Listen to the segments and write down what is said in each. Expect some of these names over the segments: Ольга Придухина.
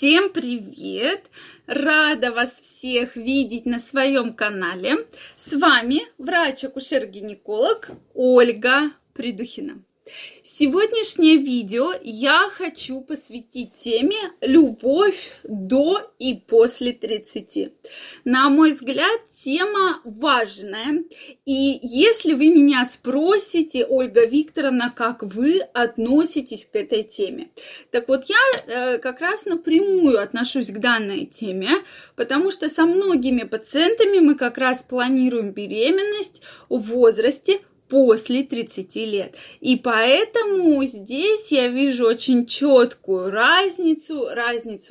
Всем привет! Рада вас всех видеть на своем канале. С вами врач-акушер-гинеколог Ольга Придухина. Сегодняшнее видео я хочу посвятить теме «Любовь до и после 30». На мой взгляд, тема важная. И если вы меня спросите, Ольга Викторовна, как вы относитесь к этой теме? Так вот, я как раз напрямую отношусь к данной теме, потому что со многими пациентами мы как раз планируем беременность в возрасте после 30 лет. И поэтому здесь я вижу очень четкую разницу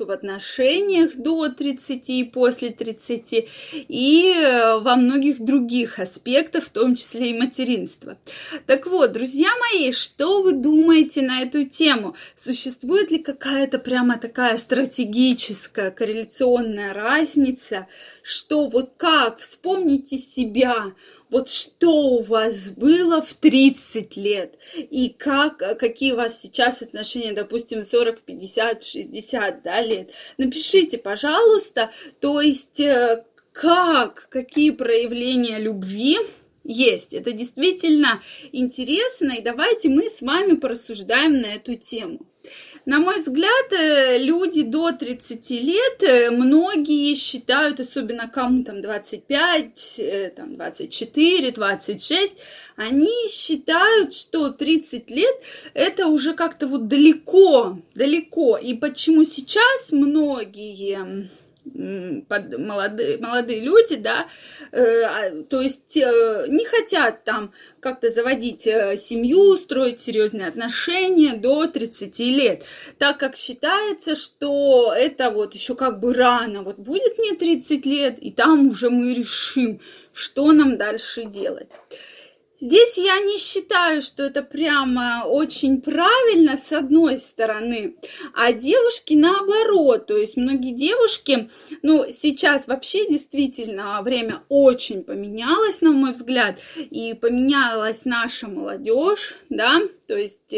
в отношениях до 30 и после 30, и во многих других аспектах, в том числе и материнства. Так вот, друзья мои, что вы думаете на эту тему? Существует ли какая-то прямо такая стратегическая корреляционная разница, что вот как, вспомните себя, вот что у вас было в 30 лет, и какие у вас сейчас отношения, допустим, 40, 50, 60 лет. Напишите, пожалуйста, то есть какие проявления любви есть. Это действительно интересно, и давайте мы с вами порассуждаем на эту тему. На мой взгляд, люди до 30 лет, многие считают, особенно кому там 25, там 24, 26, они считают, что 30 лет это уже как-то вот далеко. И почему сейчас многие молодые люди, да, то есть не хотят там как-то заводить семью, строить серьезные отношения до 30 лет, так как считается, что это вот еще как бы рано, вот будет мне 30 лет, и там уже мы решим, что нам дальше делать. Здесь я не считаю, что это прямо очень правильно, с одной стороны, а девушки наоборот, то есть многие девушки, сейчас вообще действительно время очень поменялось, на мой взгляд, и поменялась наша молодежь, да, то есть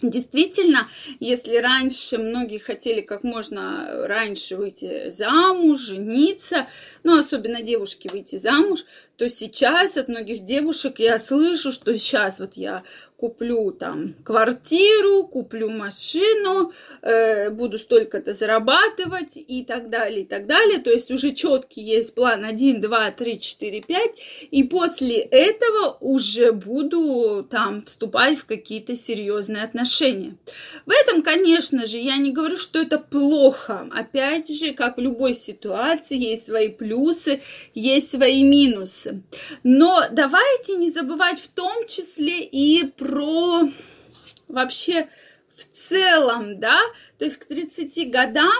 действительно, если раньше многие хотели как можно раньше выйти замуж, жениться, особенно девушки выйти замуж, то сейчас от многих девушек я слышу, что сейчас вот я куплю там квартиру, куплю машину, буду столько-то зарабатывать и так далее. То есть уже четкий есть план 1, 2, 3, 4, 5. И после этого уже буду там вступать в какие-то серьезные отношения. В этом, конечно же, я не говорю, что это плохо. Опять же, как в любой ситуации, есть свои плюсы, есть свои минусы. Но давайте не забывать в том числе и про вообще в целом, да, то есть к 30 годам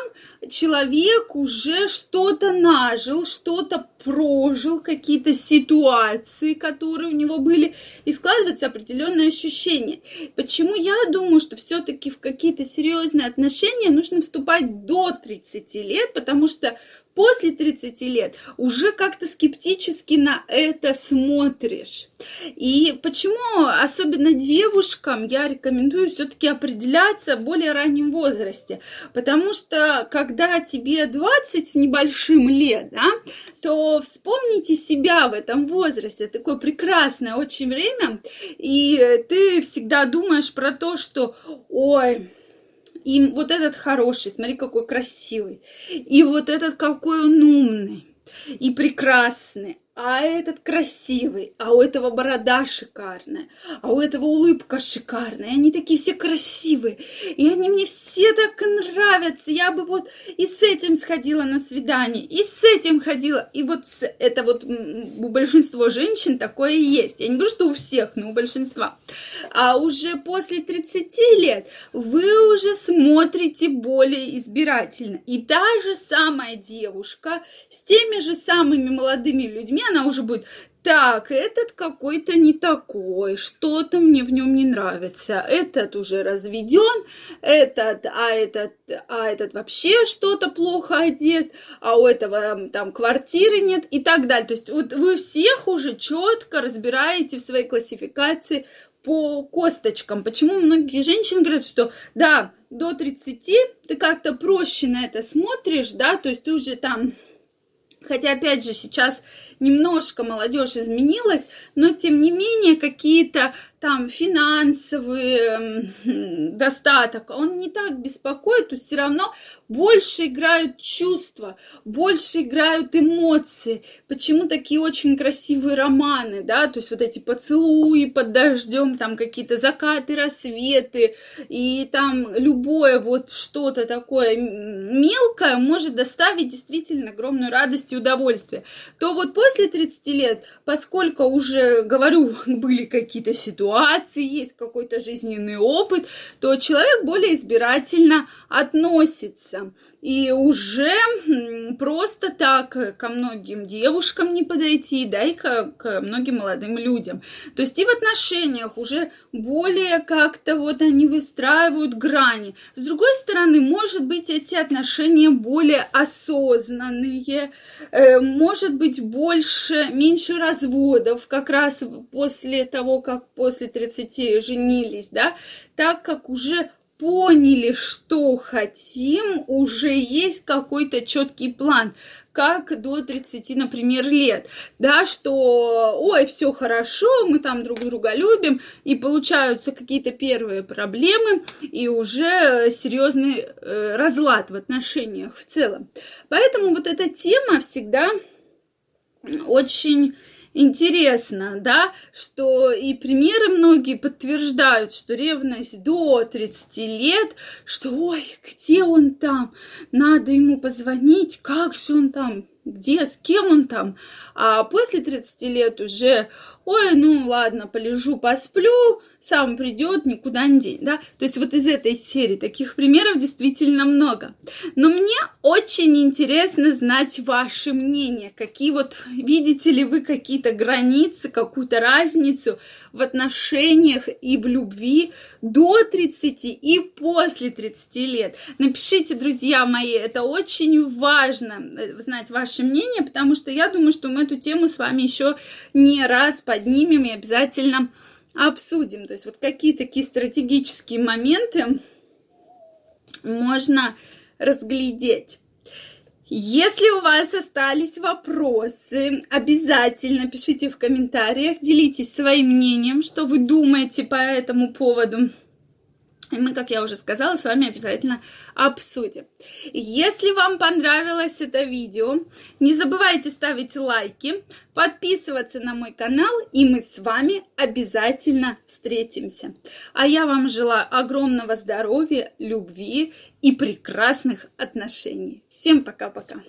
человек уже что-то нажил, что-то прожил, какие-то ситуации, которые у него были, и складывается определенное ощущение. Почему я думаю, что все-таки в какие-то серьезные отношения нужно вступать до 30 лет, потому что после 30 лет уже как-то скептически на это смотришь. И почему, особенно девушкам, я рекомендую все-таки определяться в более раннем возрасте. Потому что, когда тебе 20 с небольшим лет, да, то вспомните себя в этом возрасте. Такое прекрасное очень время. И ты всегда думаешь про то, что ой, и вот этот хороший, смотри, какой красивый. И вот этот какой он умный и прекрасный. А этот красивый, а у этого борода шикарная, а у этого улыбка шикарная, и они такие все красивые, и они мне все так нравятся, я бы вот и с этим сходила на свидание, и с этим ходила, и вот это вот у большинства женщин такое и есть, я не говорю, что у всех, но у большинства. А уже после 30 лет вы уже смотрите более избирательно, и та же самая девушка с теми же самыми молодыми людьми, она уже будет: так, этот какой-то не такой, что-то мне в нем не нравится, этот уже разведен, этот вообще что-то плохо одет, а у этого там квартиры нет и так далее. То есть вот вы всех уже четко разбираете в своей классификации по косточкам. Почему многие женщины говорят, что да, до 30 ты как-то проще на это смотришь, да, то есть ты уже там... Хотя, опять же, сейчас немножко молодежь изменилась, но, тем не менее, какие-то там финансовые достаток, он не так беспокоит, то все равно больше играют чувства, больше играют эмоции. Почему такие очень красивые романы, да, то есть вот эти поцелуи под дождем, там какие-то закаты, рассветы, и там любое вот что-то такое мелкое может доставить действительно огромную радость и удовольствие, то вот после 30 лет, поскольку уже, говорю, были какие-то ситуации, есть какой-то жизненный опыт, то человек более избирательно относится. И уже просто так ко многим девушкам не подойти, да, и ко многим молодым людям. То есть и в отношениях уже более как-то вот они выстраивают грани. С другой стороны, может быть, эти отношения более осознанные, может быть, меньше разводов, как раз после того, как после 30 женились, да, так как уже поняли, что хотим, уже есть какой-то четкий план, как до 30, например, лет, да, что, ой, все хорошо, мы там друг друга любим, и получаются какие-то первые проблемы, и уже серьезный разлад в отношениях в целом. Поэтому вот эта тема всегда очень... Интересно, да, что и примеры многие подтверждают, что ревность до 30 лет, что ой, где он там, надо ему позвонить, как же он там, где, с кем он там, а после 30 лет уже ой, ну ладно, полежу, посплю, сам придет, никуда не денет, да, то есть вот из этой серии таких примеров действительно много, но мне очень интересно знать ваше мнение, какие вот, видите ли вы какие-то границы, какую-то разницу в отношениях и в любви до 30 и после 30 лет, напишите, друзья мои, это очень важно знать ваше мнение, потому что я думаю, что мы эту тему с вами еще не раз поднимем и обязательно обсудим. То есть вот какие такие стратегические моменты можно разглядеть. Если у вас остались вопросы, обязательно пишите в комментариях, делитесь своим мнением, что вы думаете по этому поводу. И мы, как я уже сказала, с вами обязательно обсудим. Если вам понравилось это видео, не забывайте ставить лайки, подписываться на мой канал, и мы с вами обязательно встретимся. А я вам желаю огромного здоровья, любви и прекрасных отношений. Всем пока-пока!